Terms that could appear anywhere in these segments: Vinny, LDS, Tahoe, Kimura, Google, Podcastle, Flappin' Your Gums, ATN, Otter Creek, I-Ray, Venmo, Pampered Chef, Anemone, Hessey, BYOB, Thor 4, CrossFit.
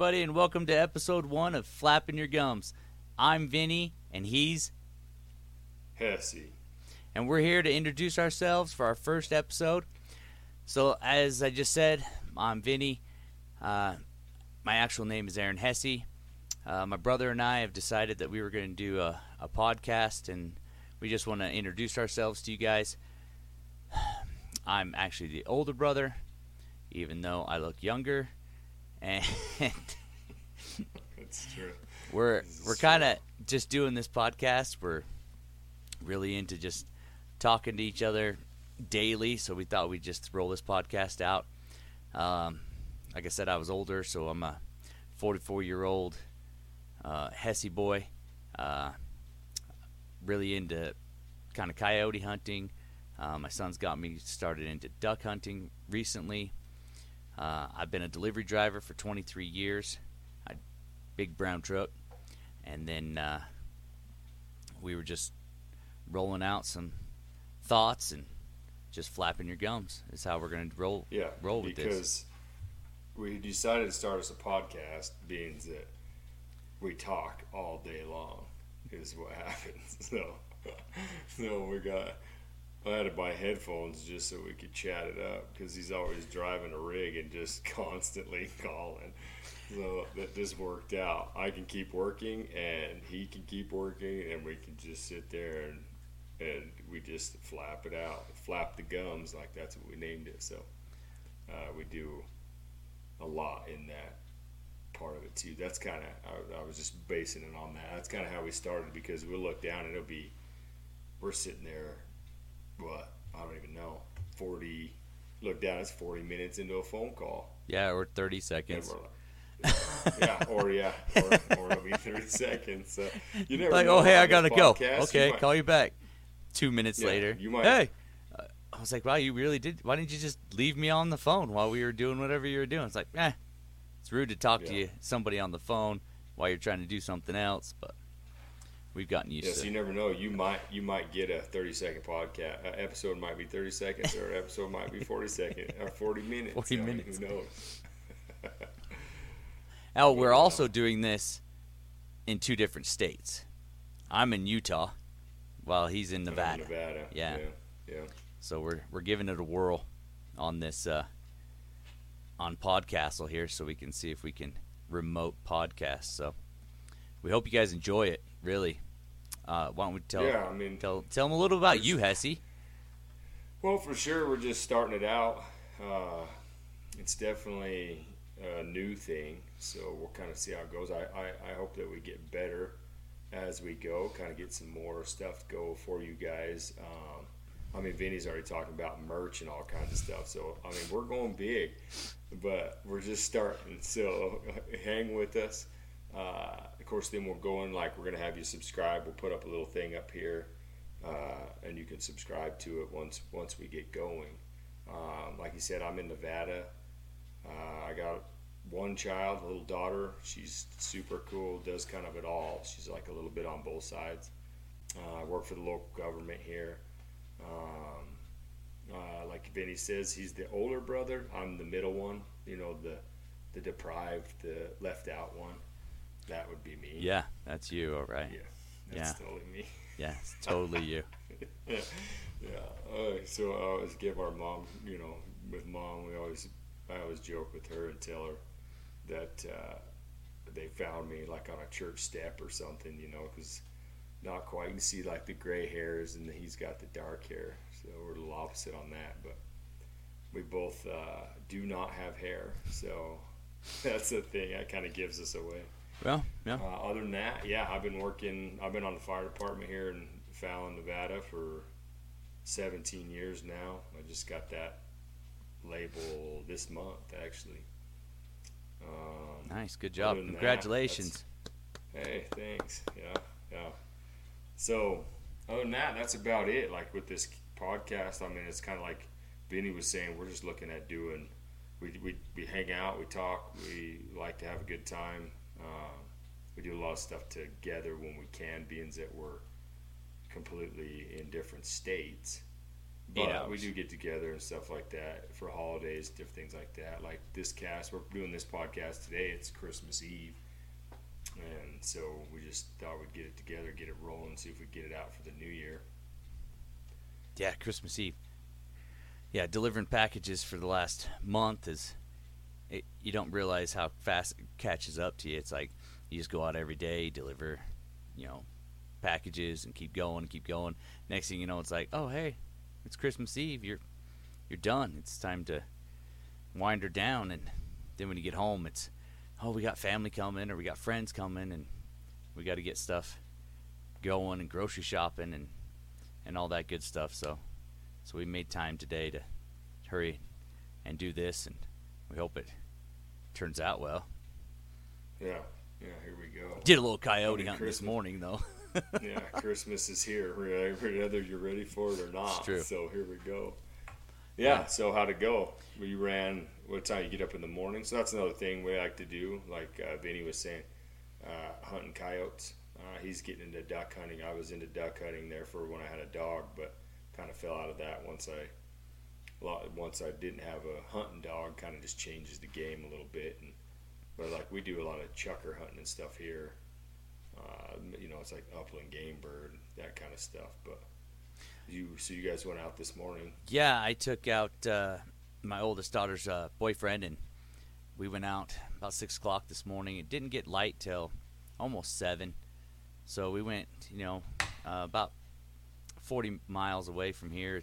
everybody, and welcome to episode 1 of Flappin' Your Gums. I'm Vinny, and he's Hessey. And we're here to introduce ourselves for our first episode. So, as I just said, I'm Vinny. My actual name is Aaron Hessey. My brother and I have decided that we were going to do a podcast, and we just want to introduce ourselves to you guys. I'm actually the older brother, even though I look younger. And that's true. We're kind of just doing this podcast. We're really into just talking to each other daily, so we thought we'd just roll this podcast out. Like I said, I was older, so I'm a 44-year-old Hessey boy. Really into kind of coyote hunting. My son's got me started into duck hunting recently. I've been a delivery driver for 23 years, a big brown truck, and then we were just rolling out some thoughts and just flapping your gums is how we're going to roll with this. Because we decided to start us a podcast, being that we talk all day long is what happens. So I had to buy headphones just so we could chat it up, because he's always driving a rig and just constantly calling. So that this worked out. I can keep working, and he can keep working, and we can just sit there and we just flap it out. Flap the gums, like that's what we named it. So we do a lot in that part of it too. That's kind of, I was just basing it on that. That's kind of how we started, because we'll look down and we're sitting there, I don't even know, 40, look down, it's 40 minutes into a phone call. Yeah, or 30 seconds. Like, or it'll be 30 seconds. So you never like, know. Oh, hey, I got to go. Okay, you call you back. 2 minutes later. You might. Hey. I was like, wow, you really did. Why didn't you just leave me on the phone while we were doing whatever you were doing? It's like, it's rude to talk to you, somebody on the phone while you're trying to do something else, but. We've gotten used to it. Yes, you never know. You might get a 30-second podcast. An episode might be 30 seconds, or an episode might be 40 seconds, or 40 minutes. 40 minutes. Who knows? Now, we're also doing this in two different states. I'm in Utah, while he's in Nevada. Yeah. So we're giving it a whirl on this on Podcastle here, so we can see if we can remote podcast. So we hope you guys enjoy it. Really, why don't we tell them a little about you, Hessey? Well, for sure, we're just starting it out. It's definitely a new thing, so we'll kind of see how it goes. I hope that we get better as we go, kind of get some more stuff to go for you guys. I mean, Vinny's already talking about merch and all kinds of stuff, so, I mean, we're going big, but we're just starting, so hang with us. Of course, then we'll go in, like, we're going to have you subscribe. We'll put up a little thing up here, and you can subscribe to it once we get going. Like you said, I'm in Nevada. I got one child, a little daughter. She's super cool, does kind of it all. She's like a little bit on both sides. I work for the local government here. Like Vinny says, he's the older brother. I'm the middle one, you know, the deprived, the left out one. That would be me. Yeah, that's you, all right. Yeah, that's totally me. Yeah, it's totally you. So I always give our mom, you know, with mom, I always joke with her and tell her that they found me like on a church step or something, you know, because not quite. You can see like the gray hairs, and he's got the dark hair. So we're a little opposite on that, but we both do not have hair. So that's the thing that kind of gives us away. Well, yeah. Other than that, I've been on the fire department here in Fallon, Nevada for 17 years now. I just got that label this month, actually. Nice, good job. Congratulations. Hey, thanks. Yeah. So, other than that, that's about it. Like with this podcast, I mean, it's kind of like Vinny was saying, we're just looking at doing, we hang out, we talk, we like to have a good time. We do a lot of stuff together when we can, being that we're completely in different states. But we do get together and stuff like that for holidays, different things like that. Like this cast, we're doing this podcast today. It's Christmas Eve. And so we just thought we'd get it together, get it rolling, see if we get it out for the new year. Yeah, Christmas Eve. Yeah, delivering packages for the last month is you don't realize how fast it catches up to you. It's like you just go out every day, deliver, packages and keep going. Next thing you know, it's like, oh, hey, it's Christmas Eve. You're done. It's time to wind her down. And then when you get home, it's, oh, we got family coming or we got friends coming and we got to get stuff going and grocery shopping and all that good stuff. So we made time today to hurry and do this, and we hope it turns out well. Yeah, here we go. Did a little coyote hunting this morning, though. Yeah, Christmas is here, whether you're ready for it or not. It's true. So here we go. Yeah, so how'd it go? We ran, what time you get up in the morning? So that's another thing we like to do, like Vinny was saying, hunting coyotes. He's getting into duck hunting. I was into duck hunting there for when I had a dog, but kind of fell out of that once I didn't have a hunting dog. Kind of just changes the game a little bit, but like we do a lot of chucker hunting and stuff here. It's like upland game bird, that kind of stuff. But you guys went out this morning? Yeah, I took out my oldest daughter's boyfriend, and we went out about 6 o'clock this morning. It didn't get light till almost 7, so we went about 40 miles away from here.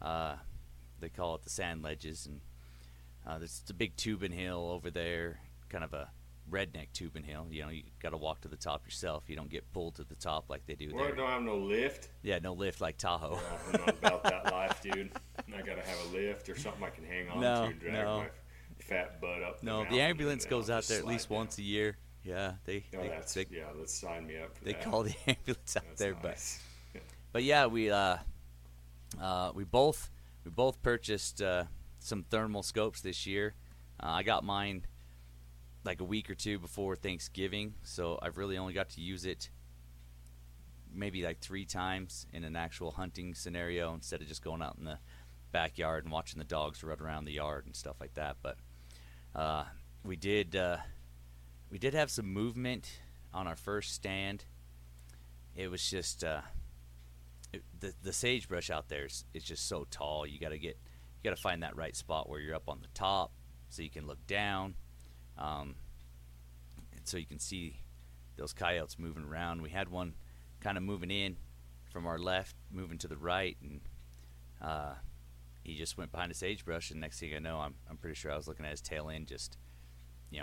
They call it the Sand Ledges, and there's a big tubing hill over there, kind of a redneck tubing hill. You got to walk to the top yourself. You don't get pulled to the top like they do there. Well, I don't have no lift. Yeah, no lift like Tahoe. I'm not about that life, dude. I got to have a lift or something I can hang on to and drag my fat butt up. No, the ambulance goes out there at least once a year. Yeah, let's sign me up for that. They call the ambulance out there, nice. But yeah, we both purchased some thermal scopes this year. I got mine like a week or two before Thanksgiving, so I've really only got to use it maybe like 3 times in an actual hunting scenario instead of just going out in the backyard and watching the dogs run around the yard and stuff like that. But we did have some movement on our first stand. It was just the sagebrush out there is just so tall. You got to find that right spot where you're up on the top so you can look down, and so you can see those coyotes moving around. We had one kind of moving in from our left, moving to the right, and he just went behind a sagebrush. And next thing I know, I'm pretty sure I was looking at his tail end, just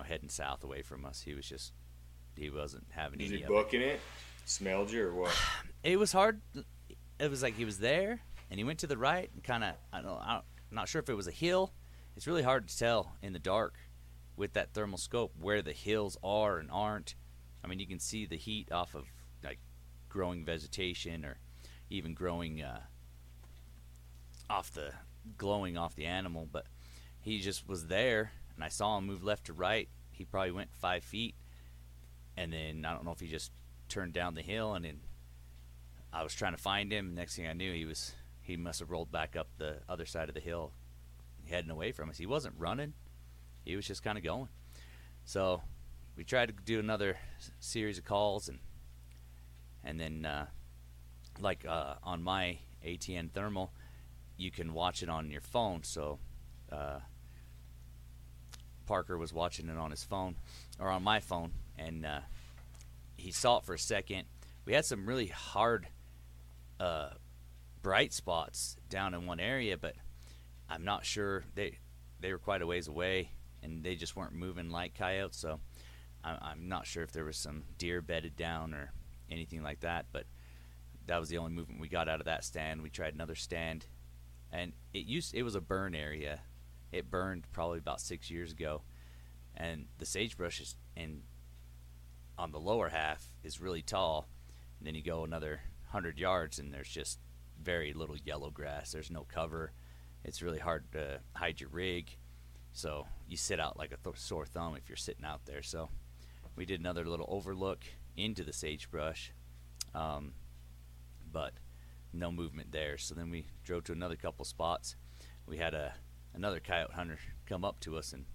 heading south away from us. He was just he wasn't having any. Was he bucking it? Smelled you or what? It was hard. It was like he was there, and he went to the right, and kind of, I'm not sure if it was a hill. It's really hard to tell in the dark with that thermal scope where the hills are and aren't. I mean, you can see the heat off of, like, growing vegetation or even growing glowing off the animal. But he just was there, and I saw him move left to right. He probably went 5 feet, and then I don't know if he just turned down the hill, and then I was trying to find him. Next thing I knew, he must have rolled back up the other side of the hill, heading away from us. He wasn't running. He was just kind of going. So we tried to do another series of calls, and then on my ATN thermal, you can watch it on your phone. So Parker was watching it on his phone, or on my phone, and he saw it for a second. We had some really hard bright spots down in one area, but I'm not sure. They were quite a ways away, and they just weren't moving like coyotes, so I'm not sure if there was some deer bedded down or anything like that, but that was the only movement we got out of that stand. We tried another stand, and it was a burn area. It burned probably about 6 years ago, and the sagebrush is on the lower half is really tall. And then you go another 100 yards, and there's just very little yellow grass. There's no cover. It's really hard to hide your rig. So you sit out like a sore thumb if you're sitting out there. So we did another little overlook into the sagebrush. But no movement there. So then we drove to another couple spots. We had another coyote hunter come up to us and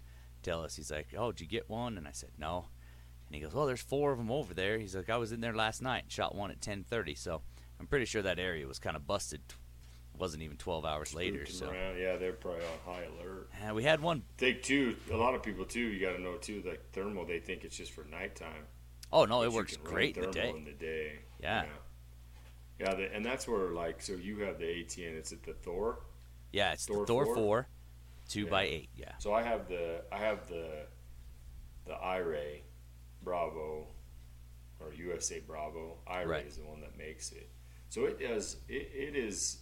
tell us, he's like, oh, did you get one? And I said, no. And he goes, well, there's four of them over there. He's like, I was in there last night and shot one at 10:30. So I'm pretty sure that area was kind of busted. It wasn't even 12 hours later. So around. Yeah, they're probably on high alert. And we had one. Take two. A lot of people, too, you got to know, too, like thermal, they think it's just for nighttime. Oh, no, it works great in the day. Yeah. You know? Yeah, and that's where, like, so you have the ATN. It's at the Thor. Yeah, it's Thor the Thor 4, 2x8, yeah. So I have the I-Ray Bravo, or USA Bravo. I-Ray is the one that makes it. So it does, it is,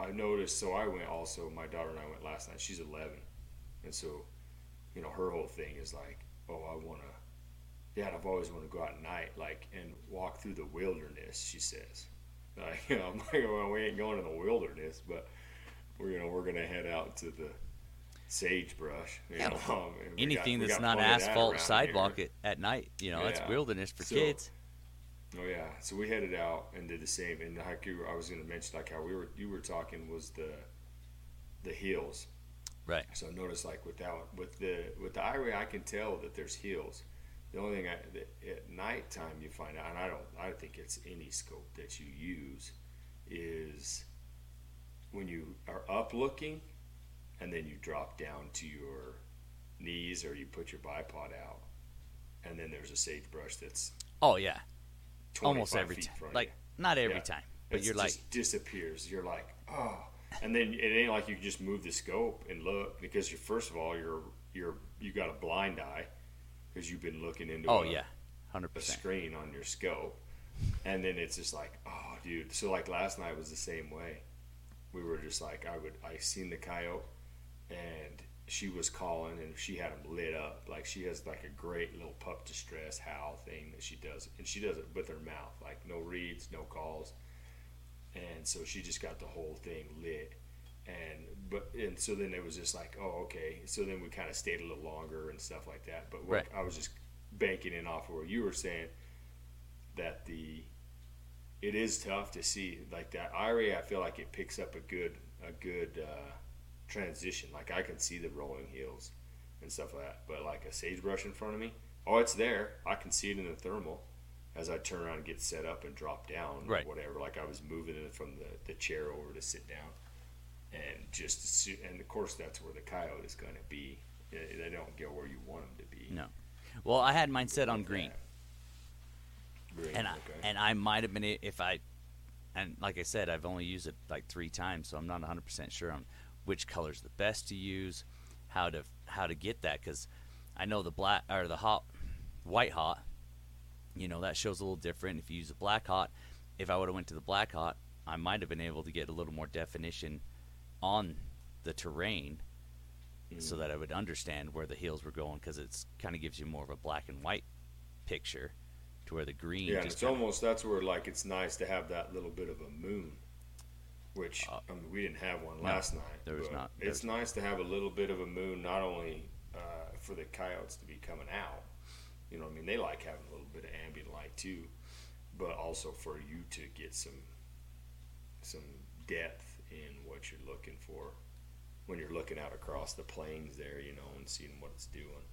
I noticed, so I went also, my daughter and I went last night. She's 11. And so, you know, her whole thing is like, oh, I've always wanted to go out at night, like, and walk through the wilderness, she says. Like, you know, I'm like, well, we ain't going to the wilderness, but we're gonna head out to the sagebrush. Anything that's not asphalt sidewalk at night, that's wilderness for kids. Oh yeah, so we headed out and did the same. And like I was gonna mention, like how you were talking was the hills, right? So notice like with that one, with the I-Ray, I can tell that there's hills. The only thing at nighttime you find out, and I think it's any scope that you use, is when you are up looking and then you drop down to your knees or you put your bipod out and then there's a sagebrush that's almost every time, like not every time, but it's, you're just like disappears, you're like, oh, and then it ain't like you can just move the scope and look, because you're, first of all, you got a blind eye because you've been looking into 100% screen on your scope, and then it's just like, oh dude. So like last night was the same way. We were just like, I seen the coyote and she was calling and she had him lit up. Like she has like a great little pup distress howl thing that she does. And she does it with her mouth, like no reeds, no calls. And so she just got the whole thing lit. And so then it was just like, oh, okay. So then we kind of stayed a little longer and stuff like that. But I was just banking in off of what you were saying, that it is tough to see like that. I-Ray, I feel like it picks up a good transition. Like I can see the rolling hills and stuff like that. But like a sagebrush in front of me, oh, it's there. I can see it in the thermal as I turn around and get set up and drop down or whatever. Like I was moving it from the chair over to sit down, and just to see, and of course that's where the coyote is going to be. They don't get where you want them to be. No. Well, I had mine set on green. And I might have been, and like I said, I've only used it like 3 times, so I'm not 100% sure on which color's the best to use, how to get that, because I know the black or the hot, white hot, that shows a little different. If you use the black hot, if I would have went to the black hot, I might have been able to get a little more definition on the terrain, so that I would understand where the hills were going, because it's kind of gives you more of a black and white picture. To where the green, yeah, just it's kinda... almost, that's where like it's nice to have that little bit of a moon, which we didn't have one last night. There was not. There it's was... nice to have a little bit of a moon, not only for the coyotes to be coming out. You know what I mean? They like having a little bit of ambient light too, but also for you to get some depth in what you're looking for when you're looking out across the plains there, and seeing what it's doing.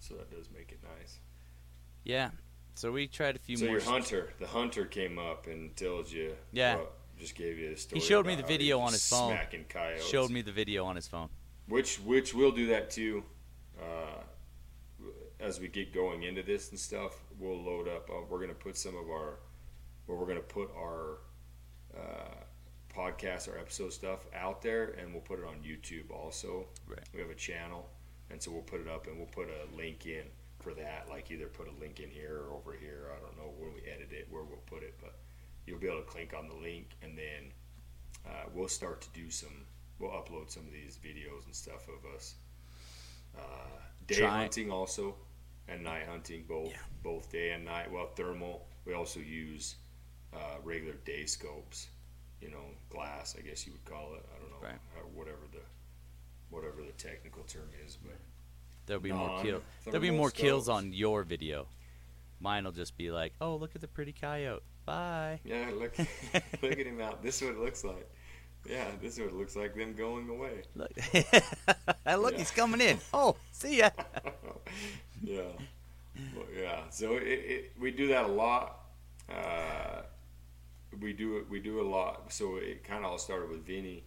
So that does make it nice. Yeah, so we tried a few more. So the hunter came up and tells you. Yeah. Well, just gave you a story. He showed me the video on his phone. Smacking coyotes. Showed me the video on his phone. Which we'll do that too, as we get going into this and stuff. We'll load up. We're gonna put some of our, podcast, our episode stuff out there, and we'll put it on YouTube also. Right. We have a channel, and so we'll put it up, and we'll put a link in. For that, like either put a link in here or over here, I don't know when we edit it where we'll put it, but you'll be able to click on the link, and then we'll start to do we'll upload some of these videos and stuff of us day hunting also, and night hunting, both day and night. Well, thermal, we also use regular day scopes, glass, I guess you would call it, I don't know, whatever the technical term is, but there'll be more kills. There'll be more kills on your video. Mine'll just be like, "Oh, look at the pretty coyote." Bye. Yeah, look, look at him out. This is what it looks like. Yeah, this is what it looks like, them going away. Look, look, he's coming in. Oh, see ya. Yeah. Well, yeah, so we do that a lot. We do a lot. So it kind of all started with Vinny.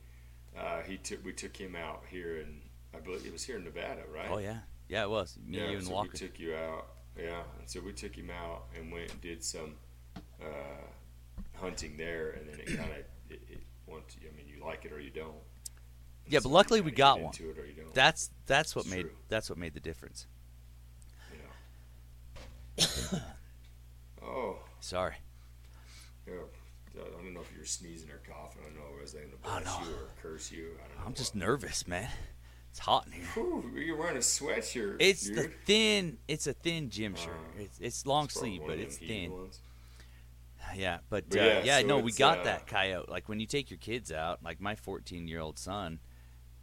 We took him out here, and I believe it was here in Nevada, right? Oh yeah, yeah, it was. Me, yeah, you, and so Walker. We took you out. Yeah, and so we took him out and went and did some hunting there, and then it kind of once. I mean, you like it or you don't. And yeah, so but luckily we got one. Into it or you don't. That's what made the difference. Yeah. Oh. Sorry. Yeah. I don't know if you're sneezing or coughing. I don't know. I was going to bless you or curse you. I don't know. I'm just nervous, man. It's hot in here. Whew, you're wearing a sweatshirt. It's dude. It's a thin gym shirt. It's long sleeve, but it's thin. Ones. Yeah, but we got that coyote. Like when you take your kids out, like my 14-year-old son,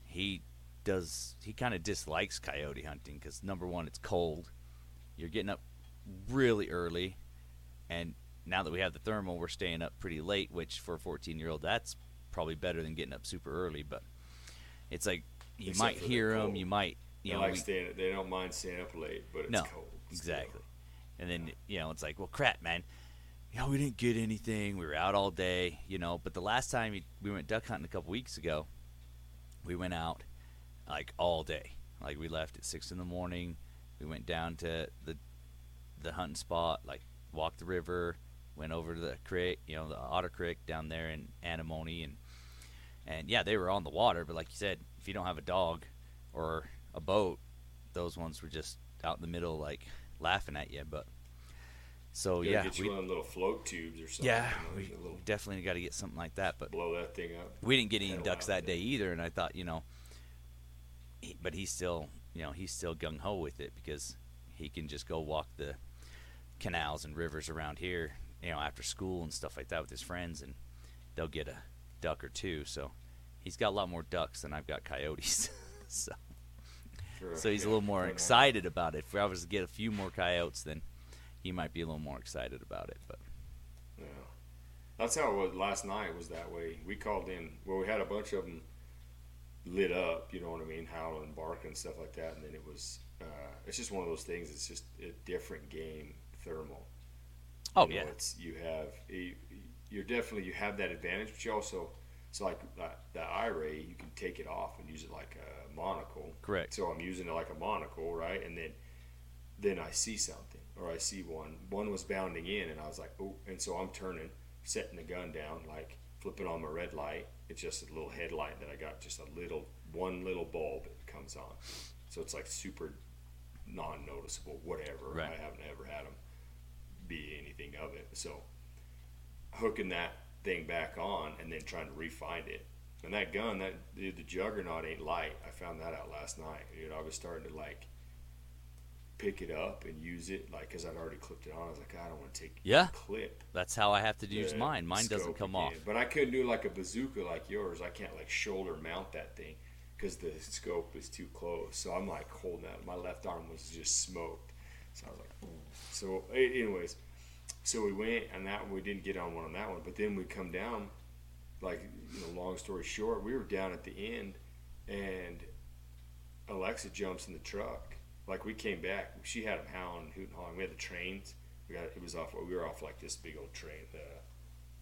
he kind of dislikes coyote hunting because number one, it's cold. You're getting up really early, and now that we have the thermal, we're staying up pretty late, which for a 14-year-old, that's probably better than getting up super early. But it's like you might hear them, you might, you know, they don't mind staying up late, but it's cold. Exactly. And then you know, it's like, well, crap, man. You know, we didn't get anything. We were out all day, you know. But the last time we went duck hunting a couple weeks ago, we went out like all day. Like we left at 6 a.m. We went down to the hunting spot, like walked the river. Went over to the creek, you know, the Otter Creek down there in Anemone, and yeah, they were on the water, but like you said, if you don't have a dog or a boat, those ones were just out in the middle, like laughing at you. But so yeah, get you on little float tubes or something. Yeah, you know, we definitely got to get something like that. But blow that thing up. We didn't get any ducks that day either, and I thought, you know, but he's still gung ho with it because he can just go walk the canals and rivers around here, you know, after school and stuff like that with his friends, and they'll get a duck or two. So he's got a lot more ducks than I've got coyotes. So he's a little more excited about it. If I was to get a few more coyotes, then he might be a little more excited about it. But yeah, that's how it was last night. Was that way. We called in. Well, we had a bunch of them lit up. You know what I mean? Howling, barking, stuff like that. And then it was. It's just one of those things. It's just a different game. Thermal. Oh, you know, yeah. You have that advantage, but you also, it's like the I-Ray, you can take it off and use it like a monocle. Correct. So I'm using it like a monocle, right? And then I see something, or I see one. One was bounding in, and I was like, oh, and so I'm turning, setting the gun down, like flipping on my red light. It's just a little headlight that I got, just one little bulb that comes on. So it's like super non-noticeable, whatever. Right. I haven't ever had them be anything of it. So hooking that thing back on and then trying to re-find it. And that gun, the Juggernaut ain't light. I found that out last night. You know, I was starting to like pick it up and use it, like, because I'd already clipped it on. I was like, I don't want to take a clip. That's how I have to use mine. Mine doesn't come off. But I couldn't do like a bazooka like yours. I can't like shoulder mount that thing because the scope is too close. So I'm like holding that. My left arm was just smoked. So I was like, ooh. So anyways, so we went, and we didn't get on that one, but then we come down, like, you know, long story short, we were down at the end, and Alexa jumps in the truck. Like, we came back. She had them howling, hooting, hawing. We had the trains. We were off like this big old train. The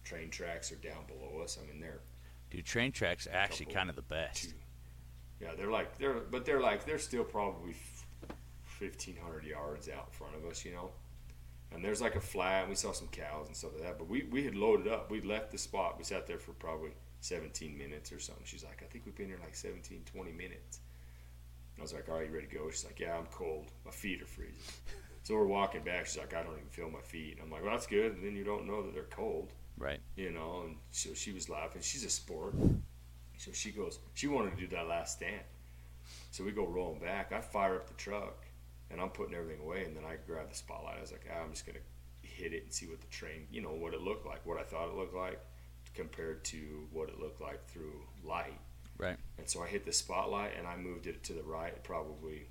train tracks are down below us. I mean, dude, train tracks are actually kind of the best. Yeah, they're still probably 1,500 yards out in front of us, you know, and there's like a flat, and we saw some cows and stuff like that, but we had loaded up. We left the spot. We sat there for probably 17 minutes or something. She's like, I think we've been here like 17, 20 minutes. And I was like, all right, you ready to go? She's like, yeah, I'm cold. My feet are freezing. So we're walking back. She's like, I don't even feel my feet. And I'm like, well, that's good. And then you don't know that they're cold. Right. You know, and so she was laughing. She's a sport. So she goes, she wanted to do that last stand. So we go rolling back. I fire up the truck. And I'm putting everything away, and then I grabbed the spotlight. I was like, I'm just going to hit it and see what the train, you know, what it looked like, what I thought it looked like compared to what it looked like through light. Right. And so I hit the spotlight, and I moved it to the right probably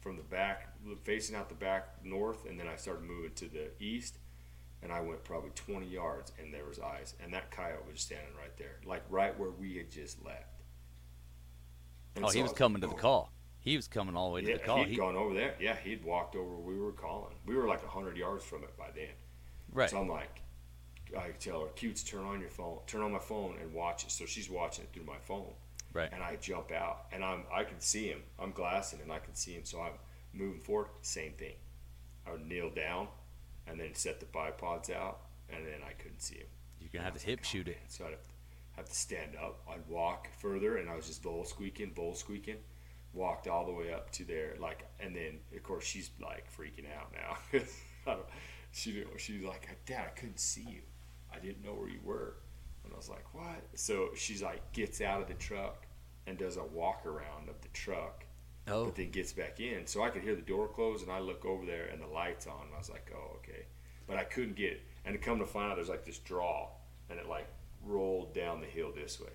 from the back, facing out the back north, and then I started moving to the east. and I went probably 20 yards, and there was eyes, and that coyote was standing right there, like right where we had just left. And he was coming to the call. He was coming all the way to the call. He'd gone over there. Yeah, he'd walked over where we were calling. We were like 100 yards from it by then. Right. So I'm like, I tell her, Cutes, turn on your phone, turn on my phone and watch it. So she's watching it through my phone. Right. And I jump out, and I can see him. I'm glassing, and I can see him. So I'm moving forward. Same thing. I would kneel down, and then set the bipods out, and then I couldn't see him. You're gonna have to hip shoot it. So I'd have to stand up. I'd walk further, and I was just vole squeaking. Walked all the way up to there, like, and then of course she's like freaking out now. She's like, Dad, I couldn't see you. I didn't know where you were. And I was like, what? So she's like, gets out of the truck and does a walk around of the truck. Oh. But then gets back in. So I could hear the door close, and I look over there, and the light's on. And I was like, oh, okay. But I couldn't get it. And to come to find out, there's like this draw, and it like rolled down the hill this way.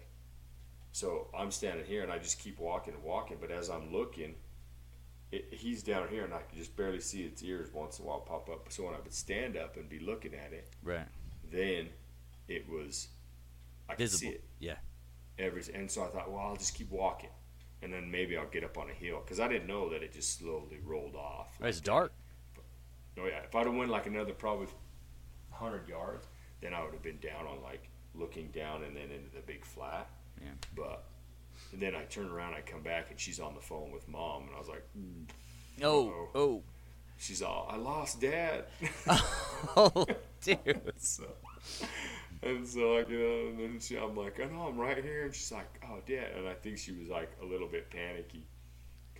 So I'm standing here, and I just keep walking. But as I'm looking, he's down here, and I could just barely see its ears once in a while pop up. So when I would stand up and be looking at it, right, then it was, I could see it. Yeah. And so I thought, well, I'll just keep walking, and then maybe I'll get up on a hill, because I didn't know that it just slowly rolled off. Right, it's dark. But, oh, yeah. If I'd have went like another probably 100 yards, then I would have been down on like looking down and then into the big flat. Yeah. But then I turn around, I come back, and she's on the phone with Mom, and I was like, oh. She's all, I lost Dad. Oh, dude. And so, and then I'm like, I know, I'm right here. And she's like, oh, Dad. And I think she was like a little bit panicky.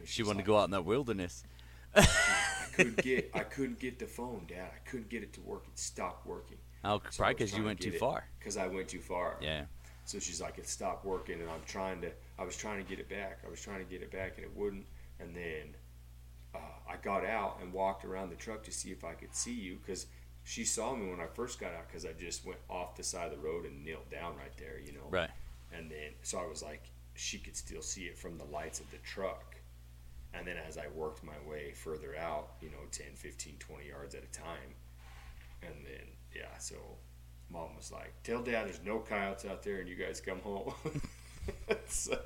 She wanted to go out in that wilderness. I couldn't get the phone, Dad. I couldn't get it to work. It stopped working. Oh, so probably because you went too far. Because I went too far. Yeah. So she's like, it stopped working, and I was trying to get it back, and it wouldn't. And then I got out and walked around the truck to see if I could see you, because she saw me when I first got out, because I just went off the side of the road and knelt down right there, you know. Right. And then, so I was like, she could still see it from the lights of the truck. And then as I worked my way further out, 10, 15, 20 yards at a time. And then, yeah, so Mom was like, tell Dad there's no coyotes out there and you guys come home. So,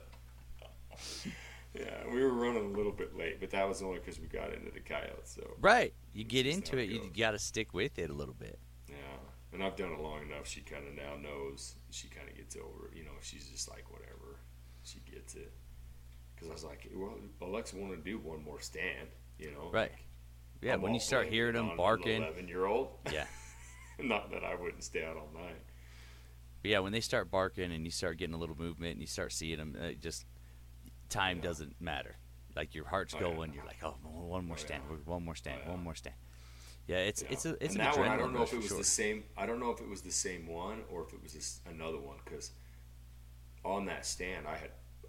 yeah, we were running a little bit late, but that was only because we got into the coyotes. So right. You get into it, you got to stick with it a little bit. Yeah, and I've done it long enough. She kind of now knows. She kind of gets over it. She's just like, whatever. She gets it. Because I was like, well, Alexa wanted to do one more stand, Right. Like, yeah, when you start hearing them barking. 11-year-old. Yeah. Not that I wouldn't stay out all night. But yeah, when they start barking and you start getting a little movement and you start seeing them, just time doesn't matter. Like your heart's going, you're like, oh, one more stand. Yeah, it's an adrenaline rush. I don't know if it was the same. I don't know if it was the same one or if it was another one, because on that stand,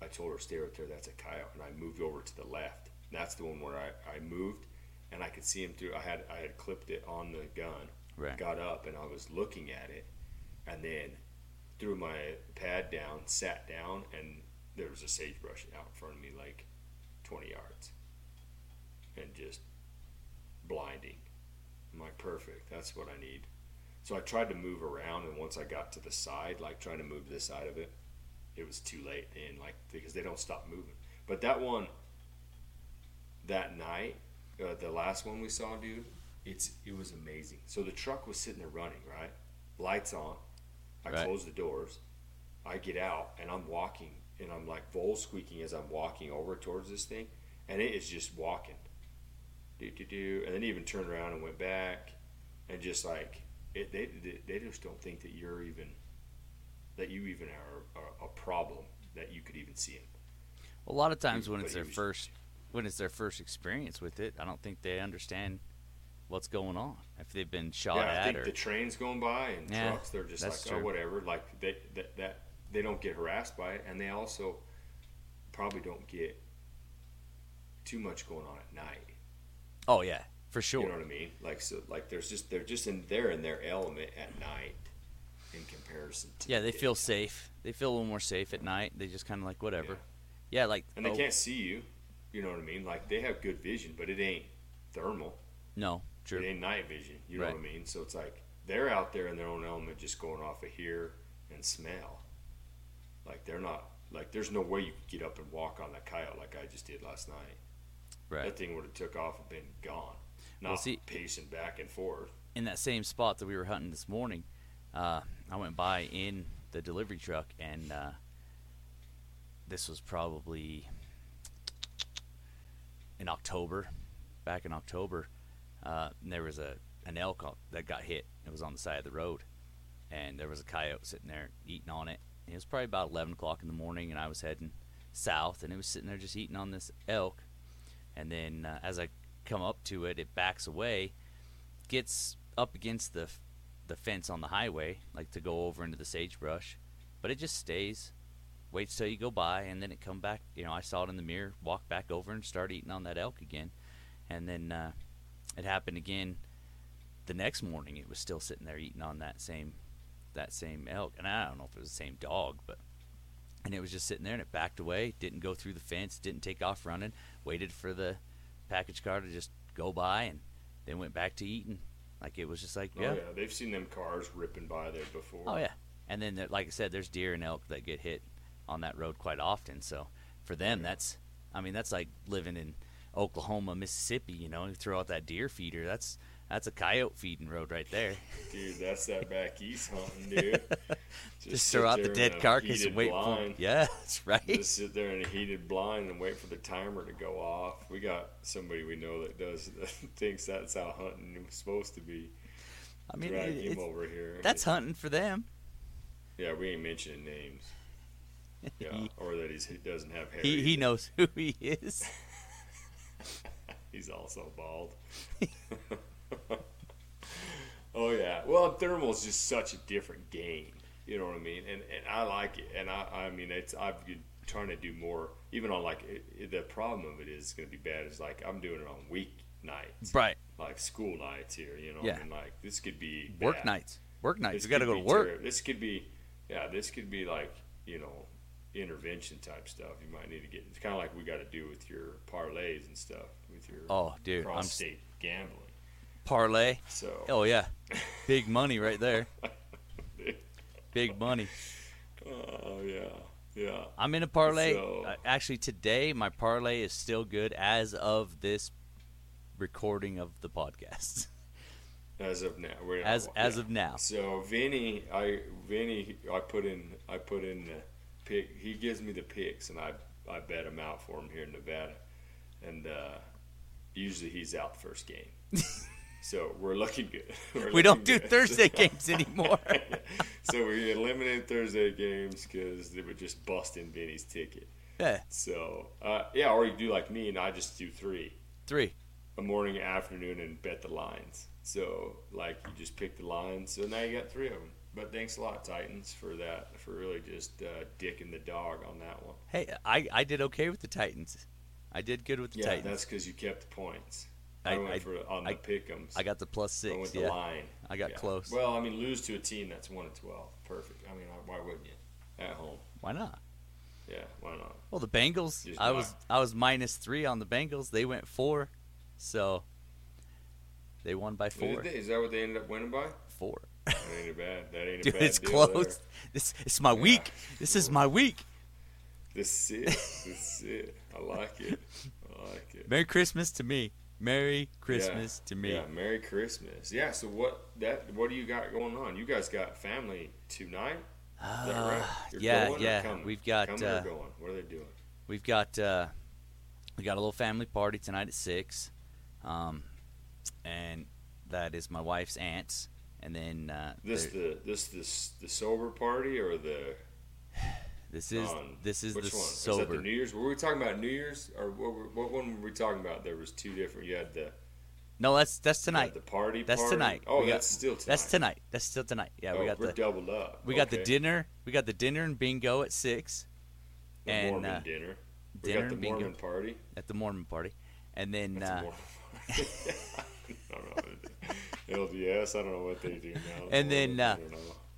I told her, stay right there. That's a coyote, and I moved over to the left. And that's the one where I moved, and I could see him through. I had clipped it on the gun. Right. Got up, and I was looking at it, and then threw my pad down, sat down, and there was a sagebrush out in front of me like 20 yards. And just blinding. I'm like, perfect. That's what I need. So I tried to move around, and once I got to the side, like trying to move this side of it, it was too late then, like, because they don't stop moving. But that one, that night, the last one we saw, dude, it was amazing. So the truck was sitting there running, right? Lights on. I close the doors. I get out, and I'm walking, and I'm like vole squeaking as I'm walking over towards this thing, and it is just walking. And then even turned around and went back, and just like they just don't think that you even are a problem, that you could even see them. Well, a lot of times when it's their first experience with it, I don't think they understand what's going on if they've been shot at. I think the trains going by and trucks, they're just like, oh, whatever. Like they don't get harassed by it, and they also probably don't get too much going on at night. Oh yeah, for sure. You know what I mean? Like, so, like they're in their element at night in comparison to they feel safe. They feel a little more safe at night. They just kind of like whatever. Yeah, like, and they can't see you. You know what I mean? Like, they have good vision, but it ain't thermal. No, true. It ain't night vision. You know what I mean? So it's like they're out there in their own element just going off of hear and smell. Like, they're not, like, there's no way you could get up and walk on that coyote like I just did last night. Right. That thing would have took off and been gone. Not pacing back and forth. In that same spot that we were hunting this morning, I went by in the delivery truck, and this was probably in October, back in October. There was an elk that got hit. It was on the side of the road, and there was a coyote sitting there eating on it. It was probably about 11 o'clock in the morning, and I was heading south, and it was sitting there just eating on this elk. And then as I come up to it, it backs away, gets up against the fence on the highway, like to go over into the sagebrush, but it just stays, waits till you go by, and then it come back. You know, I saw it in the mirror, walked back over and start eating on that elk again. And then it happened again the next morning. It was still sitting there eating on that same elk, and I don't know if it was the same dog, but and it was just sitting there, and it backed away, didn't go through the fence, didn't take off running, waited for the package car to just go by, and then went back to eating. Like, it was just like, yeah. Oh, yeah, they've seen them cars ripping by there before. Oh, yeah. And then, like I said, there's deer and elk that get hit on that road quite often. So, for them, that's like living in Oklahoma, Mississippi, you know, you throw out that deer feeder, that's a coyote feeding road right there. Dude, that's that back east hunting, dude. Just throw out the dead carcass and wait for it. Yeah, that's right. Just sit there in a heated blind and wait for the timer to go off. We got somebody we know that thinks that's how hunting is supposed to be. I mean, drag him over here. That's hunting for them. Yeah, we ain't mentioning names. Yeah, or that he doesn't have hair. He knows who he is. He's also bald. Oh, yeah. Well, thermal is just such a different game. You know what I mean? And I like it. And I mean, I've been trying to do more. Even on, like, the problem of it is going to be bad. Is, like, I'm doing it on weeknights. Right. Like, school nights here, you know? Yeah. I mean, like, this could be bad. Work nights. Work nights. You got to go to work. This could be, like, you know, intervention type stuff. You might need to get. It's kind of like we got to do with your parlays and stuff. With your cross-state gambling. Parlay. So. Oh, yeah. Big money right there. Big money. Oh, yeah. Yeah. I'm in a parlay. So. Actually, today my parlay is still good as of this recording of the podcast. As of now. As of now. So, Vinny, I put in the pick. He gives me the picks, and I bet him out for him here in Nevada. And usually he's out first game. So we're looking good. We don't do Thursday games anymore. So we eliminated Thursday games because they were just busting Vinny's ticket. Yeah. So, or you do like me, and I just do three. A morning, afternoon, and bet the lines. So, like, you just pick the lines. So now you got three of them. But thanks a lot, Titans, for that, for really just dicking the dog on that one. Hey, I did okay with the Titans. I did good with the Titans. Yeah, that's because you kept the points. I went on the pick'ems. I got the +6. I went the line. I got close. Well, I mean, lose to a team that's 1-12. Perfect. I mean, why wouldn't you? At home. Why not? Yeah, why not? Well, the Bengals. I was -3 on the Bengals. They went 4, so they won by 4. Is that what they ended up winning by? 4. That ain't a bad. Dude, it's close. It's my week. This is my week. This is it. I like it. Merry Christmas to me. Merry Christmas to me. Yeah, Merry Christmas. Yeah, so what do you got going on? You guys got family tonight? Is that right? We've got coming or going? What are they doing? We got a little family party tonight at 6. And that is my wife's aunt's, and then this the sober party or the sober. Was that the New Year's? Were we talking about New Year's, or what one were we talking about? There was two different. You had the. No, that's tonight. The party. That's tonight. Oh, that's still tonight. That's still tonight. Yeah, we're doubled up. We got the dinner. We got the dinner and bingo at 6. The Mormon dinner. We got the Mormon party. At the Mormon party, and then. LDS. I don't know what they do now. And then.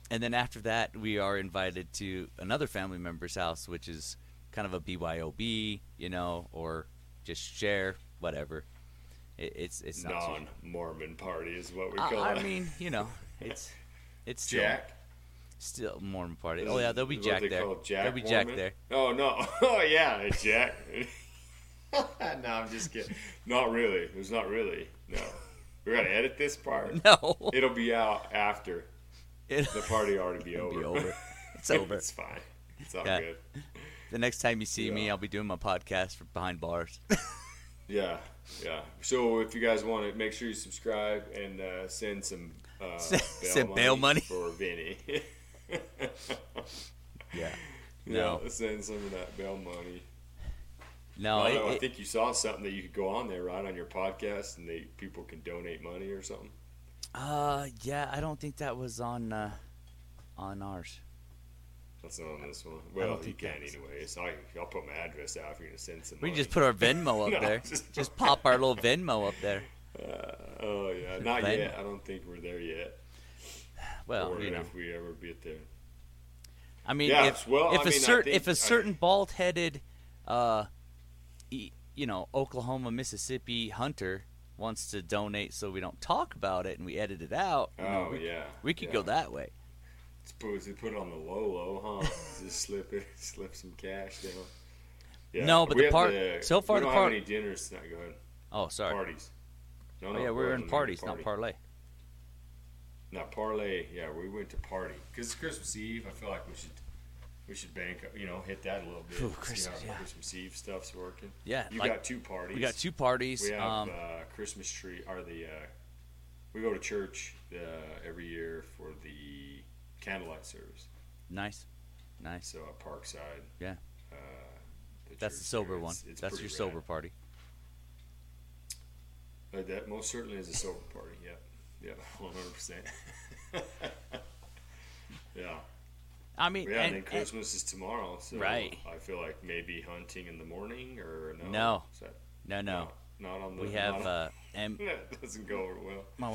And then after that, we are invited to another family member's house, which is kind of a BYOB, you know, or just share, whatever. It's not non-Mormon party is what we call it. I mean, you know, it's still, Jack. Still Mormon party. Oh yeah, there'll be Jack there. Jack there'll be Mormon? Jack there. Oh no! Oh yeah, Jack. No, I'm just kidding. Not really. It's not really. No, we gotta edit this part. No, it'll be out after the party already be over. Be over. It's over. It's fine. It's all good. The next time you see me, I'll be doing my podcast from behind bars. Yeah. So if you guys want it, make sure you subscribe and send some bail money for Vinny. Yeah. No. Yeah, send some of that bail money. No, I think you saw something that you could go on there, right, on your podcast, and people can donate money or something. Yeah, I don't think that was on ours. That's not on this one. Well, you can anyway. So I'll put my address out if you're gonna send some. We can just put our Venmo up there. Just pop our little Venmo up there. Oh yeah, not Venmo. Yet. I don't think we're there yet. Well, or if we ever get there. I mean, yeah, if a certain bald-headed, Oklahoma, Mississippi hunter wants to donate, so we don't talk about it and we edit it out. We could go that way. Put it on the low, huh? Just slip some cash down. Yeah. No, but so far we don't have any dinners tonight. Go ahead. Oh, sorry. Parties. We're in parties, not parlay. Not parlay. Yeah, we went to party because it's Christmas Eve. I feel like we should bank up, hit that a little bit. Ooh, Christmas, see how Christmas Eve stuff's working. Yeah, you got two parties. We got two parties. We have Christmas tree. We go to church every year for the candlelight service. Nice. So Parkside. Yeah. That's the sober one. That's your sober party. That most certainly is a sober party. Yeah, 100%. Yeah. I mean, and then Christmas is tomorrow, so right. I feel like maybe hunting in the morning or no. No. Not on the. We have and that doesn't go over well. My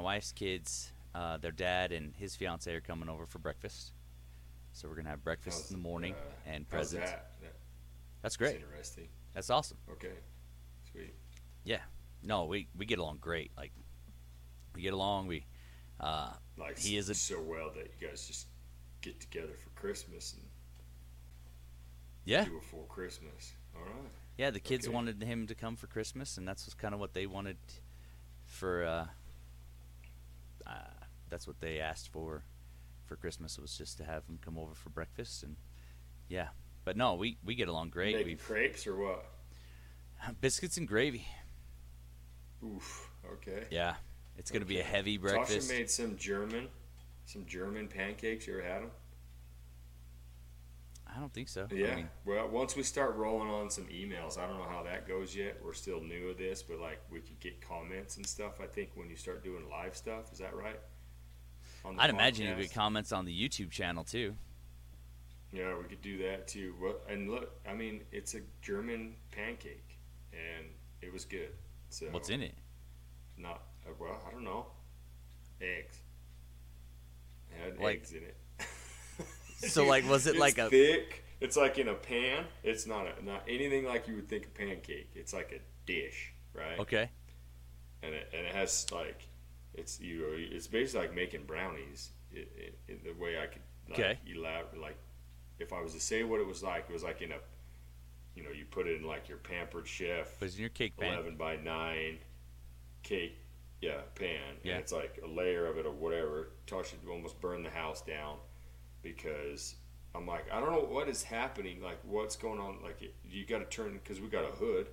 wife's kids, their dad and his fiance are coming over for breakfast, so we're gonna have breakfast in the morning and presents. That's great. That's interesting. That's awesome. Okay, sweet. Yeah. No, we get along great. Like, we get along. We he is so well that you guys just get together for Christmas and do a full Christmas. All right. Yeah, the kids wanted him to come for Christmas, and that's kind of what they wanted for. That's what they asked for Christmas, was just to have him come over for breakfast, and but no, we get along great. Making crepes or what? Biscuits and gravy. Oof. Okay. Yeah, it's gonna be a heavy breakfast. Tasha made some German pancakes. You ever had them? I don't think so. Yeah. I mean, well, once we start rolling on some emails, I don't know how that goes yet. We're still new at this, but like we could get comments and stuff. I think when you start doing live stuff, is that right? I'd imagine you could comments on the YouTube channel too. Yeah, we could do that too. Well, and look, I mean, it's a German pancake, and it was good. So what's in it? I don't know. Eggs. It had eggs in it. So was it like a thick? It's like in a pan. It's not anything like you would think a pancake. It's like a dish, right? Okay. And it has it's basically like making brownies. It the way I could elaborate, if I was to say what it was like in a, you put it in like your Pampered Chef. It was in your cake pan. 11x9 cake. Yeah, pan. Yeah. And it's like a layer of it or whatever. Tasha almost burned the house down. Because I'm like, I don't know what is happening, like what's going on, like you got to turn, because we got a hood.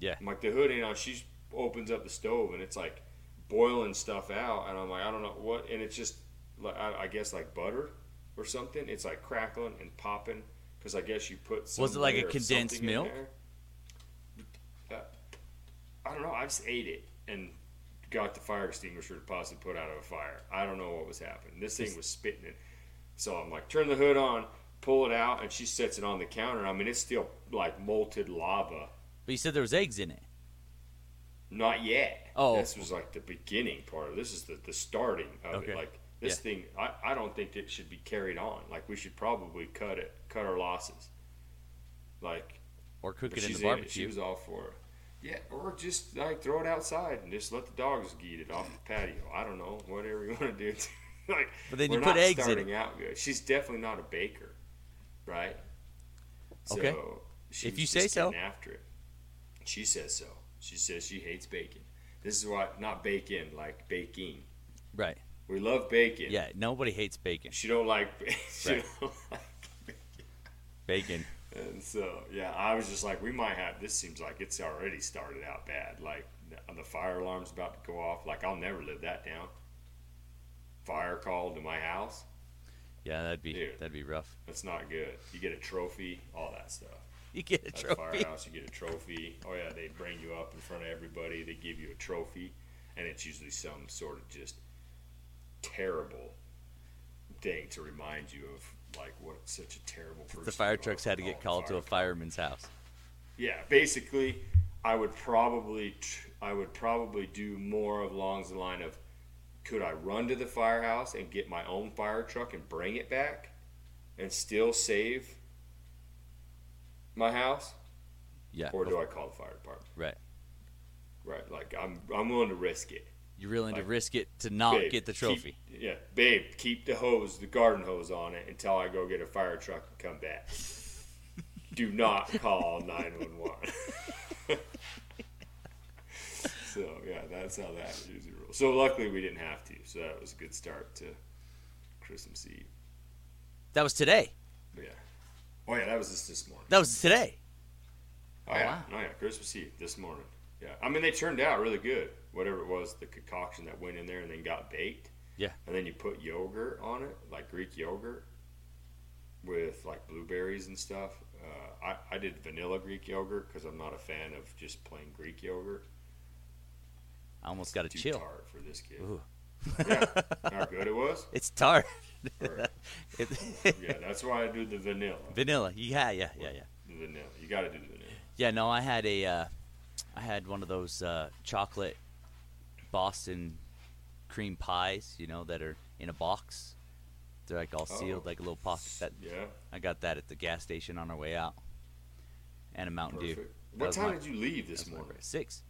Yeah. I'm like, the hood, she opens up the stove and it's like boiling stuff out, and I'm like, I don't know what, and it's just like I guess like butter or something. It's like crackling and popping because I guess you put some. Was it like a condensed milk? I don't know. I just ate it and got the fire extinguisher to possibly put out of a fire. I don't know what was happening. This thing was spitting it. So I'm like, turn the hood on, pull it out, and she sets it on the counter. I mean, it's still like molted lava. But you said there was eggs in it. Not yet. Oh. This was like the beginning part. This is the starting of it. Like this thing, I don't think it should be carried on. Like we should probably cut our losses. Like, or cook it in the barbecue. She was all for it. Yeah, or just like throw it outside and just let the dogs eat it off the patio. I don't know, whatever you want to do. Like, but then you put eggs in it. We're not starting out good. She's definitely not a baker, right? Okay. So she's if you say so. After it, she says so. She says she hates bacon. This is why not bacon, like baking. Right. We love bacon. Yeah, nobody hates bacon. She don't like bacon. Bacon. And so, yeah, I was just like, we might have, this seems like it's already started out bad. Like, the fire alarm's about to go off. Like, I'll never live that down. Fire call to my house. Yeah, that'd be rough. That's not good. You get a trophy, all that stuff. You get a trophy. At the firehouse, you get a trophy. Oh, yeah, they bring you up in front of everybody. They give you a trophy, and it's usually some sort of just terrible thing to remind you of. Like, what such a terrible person. The fire trucks had to get called to a fireman's house. Yeah, basically, I would probably do more along the line of, could I run to the firehouse and get my own fire truck and bring it back and still save my house? Yeah. Or do I call the fire department? Right. Like, I'm willing to risk it. You're willing to risk it to not get the trophy. Keep the hose, the garden hose on it until I go get a fire truck and come back. Do not call 911. So, yeah, that's how that usually rolls. So, luckily, we didn't have to. So, that was a good start to Christmas Eve. That was today? Yeah. Oh, yeah, that was this morning. That was today? Oh, yeah. Wow. Oh, yeah, Christmas Eve, this morning. Yeah, I mean, they turned out really good. Whatever it was, the concoction that went in there and then got baked. Yeah. And then you put yogurt on it, like Greek yogurt with, like, blueberries and stuff. I did vanilla Greek yogurt because I'm not a fan of just plain Greek yogurt. I almost got a chill. Too tart for this kid. Ooh. Yeah, how good it was. It's tart. Right. Yeah, that's why I do the vanilla. Vanilla, yeah. Vanilla, you got to do the vanilla. Yeah, no, I had I had one of those chocolate Boston cream pies, you know, that are in a box. They're like all sealed, like a little pocket. I got that at the gas station on our way out. And a Mountain Dew. What time did you leave this morning? 6:00.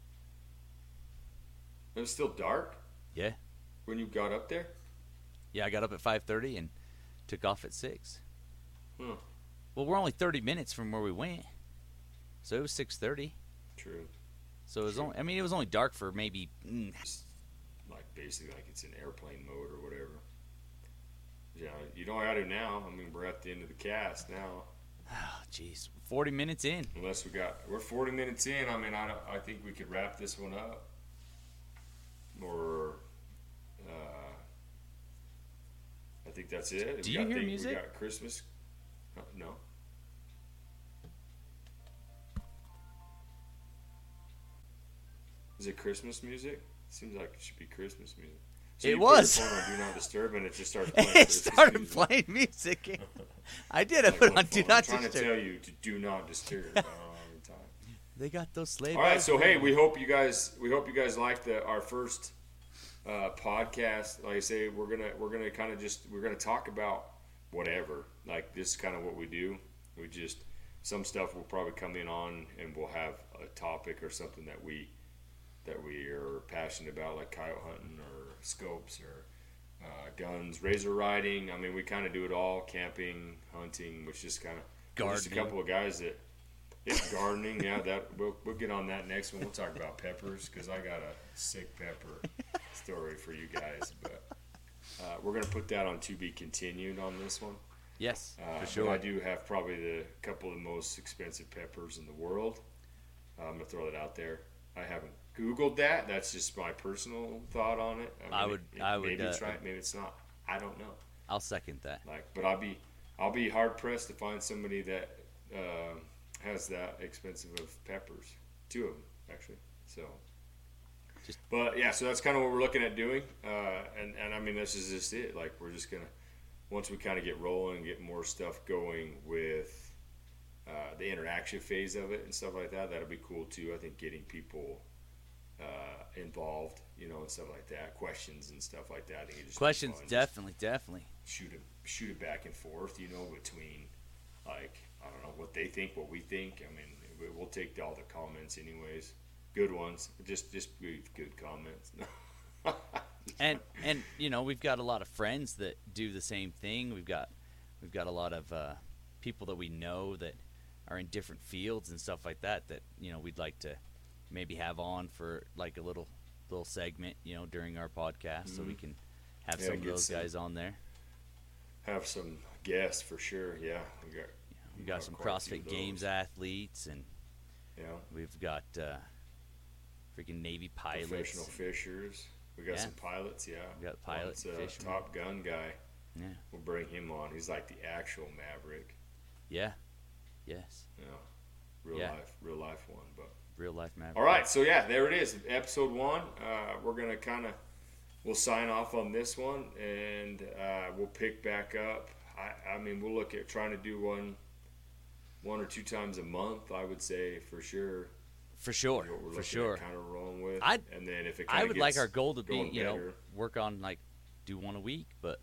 It was still dark? Yeah. When you got up there? Yeah, I got up at 5:30 and took off at 6:00. Hmm. Well, we're only 30 minutes from where we went. So it was 6:30. True. So it was only, it was only dark for maybe like basically like it's in airplane mode or whatever. Yeah, you know what I do now? I mean, we're at the end of the cast now. Oh, jeez. 40 minutes in. Unless we're 40 minutes in. I mean, I think we could wrap this one up. Or, I think that's it. Do you hear music? We got Christmas. No. Is it Christmas music? Seems like it should be Christmas music. So it was. Do not disturb, and it just started playing. It started playing music. I did. I put on do not disturb. I'm trying to tell you to do not disturb. They got those slave. All right, so hey, we hope you guys liked our first podcast. Like I say, we're gonna kind of just we're gonna talk about whatever. Like this is kind of what we do. We just some stuff will probably come in on, and we'll have a topic or something that we are passionate about, like coyote hunting or scopes or guns, razor riding. I mean, we kind of do it all: camping, hunting, which is kind of just a couple of guys that. It's gardening, yeah. That we'll get on that next one. We'll talk about peppers because I got a sick pepper story for you guys. But we're gonna put that on to be continued on this one. Yes, for sure. I do have probably the couple of the most expensive peppers in the world. I'm gonna throw that out there. I haven't Googled that. That's just my personal thought on it. I mean, I would. Maybe it's right. Maybe it's not. I don't know. I'll second that. Like, but I'll be hard pressed to find somebody that. Has that expensive of peppers, 2 of them actually. So, but yeah, so that's kind of what we're looking at doing. And I mean, this is just it. Like we're just gonna once we kind of get rolling, get more stuff going with the interaction phase of it and stuff like that. That'll be cool too. I think getting people involved, you know, and stuff like that, questions and stuff like that. I think just questions, definitely. Shoot it back and forth, you know, between like. I don't know what they think, what we think. I mean, we'll take all the comments anyways. good ones. Just good comments. And you know, we've got a lot of friends that do the same thing. We've got a lot of people that we know that are in different fields and stuff like that. That, you know, we'd like to maybe have on for like a little segment, you know, during our podcast, so we can have some of those guys on there. Have some guests for sure. Yeah, we got some CrossFit Games athletes, and we've got freaking Navy pilots, professional fishers. We got some pilots. Yeah, we got pilots. Top Gun guy. Yeah, we'll bring him on. He's like the actual Maverick. Yeah. Yes. Yeah. Real life one, but. Real life Maverick. All right, so there it is, episode 1. We're gonna we'll sign off on this one, and we'll pick back up. I mean, we'll look at trying to do one or two times a month. I would say for sure. What we're for sure. Kind of rolling with, and then if it kind of gets like our goal to be work on do one a week, but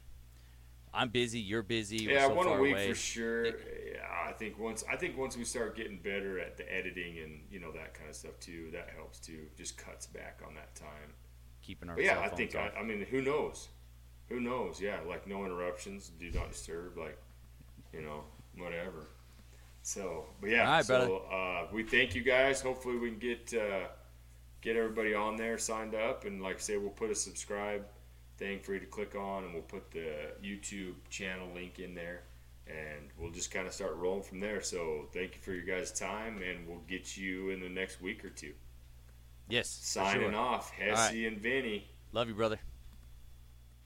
I'm busy. You're busy. Yeah, one a week for sure. Yeah, I think once we start getting better at the editing and that kind of stuff too, that helps too. Just cuts back on that time. Keeping our cell phones off. I mean, who knows? Who knows? Yeah, like no interruptions, do not disturb, whatever. So, but yeah. All right, so we thank you guys. Hopefully, we can get everybody on there signed up, and like I say, we'll put a subscribe thing for you to click on, and we'll put the YouTube channel link in there, and we'll just kind of start rolling from there. So thank you for your guys' time, and we'll get you in the next week or two. Yes. Signing off, Hessey and Vinny. Love you, brother.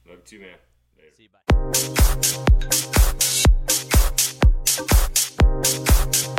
Love you too, man. Later. See you, bye.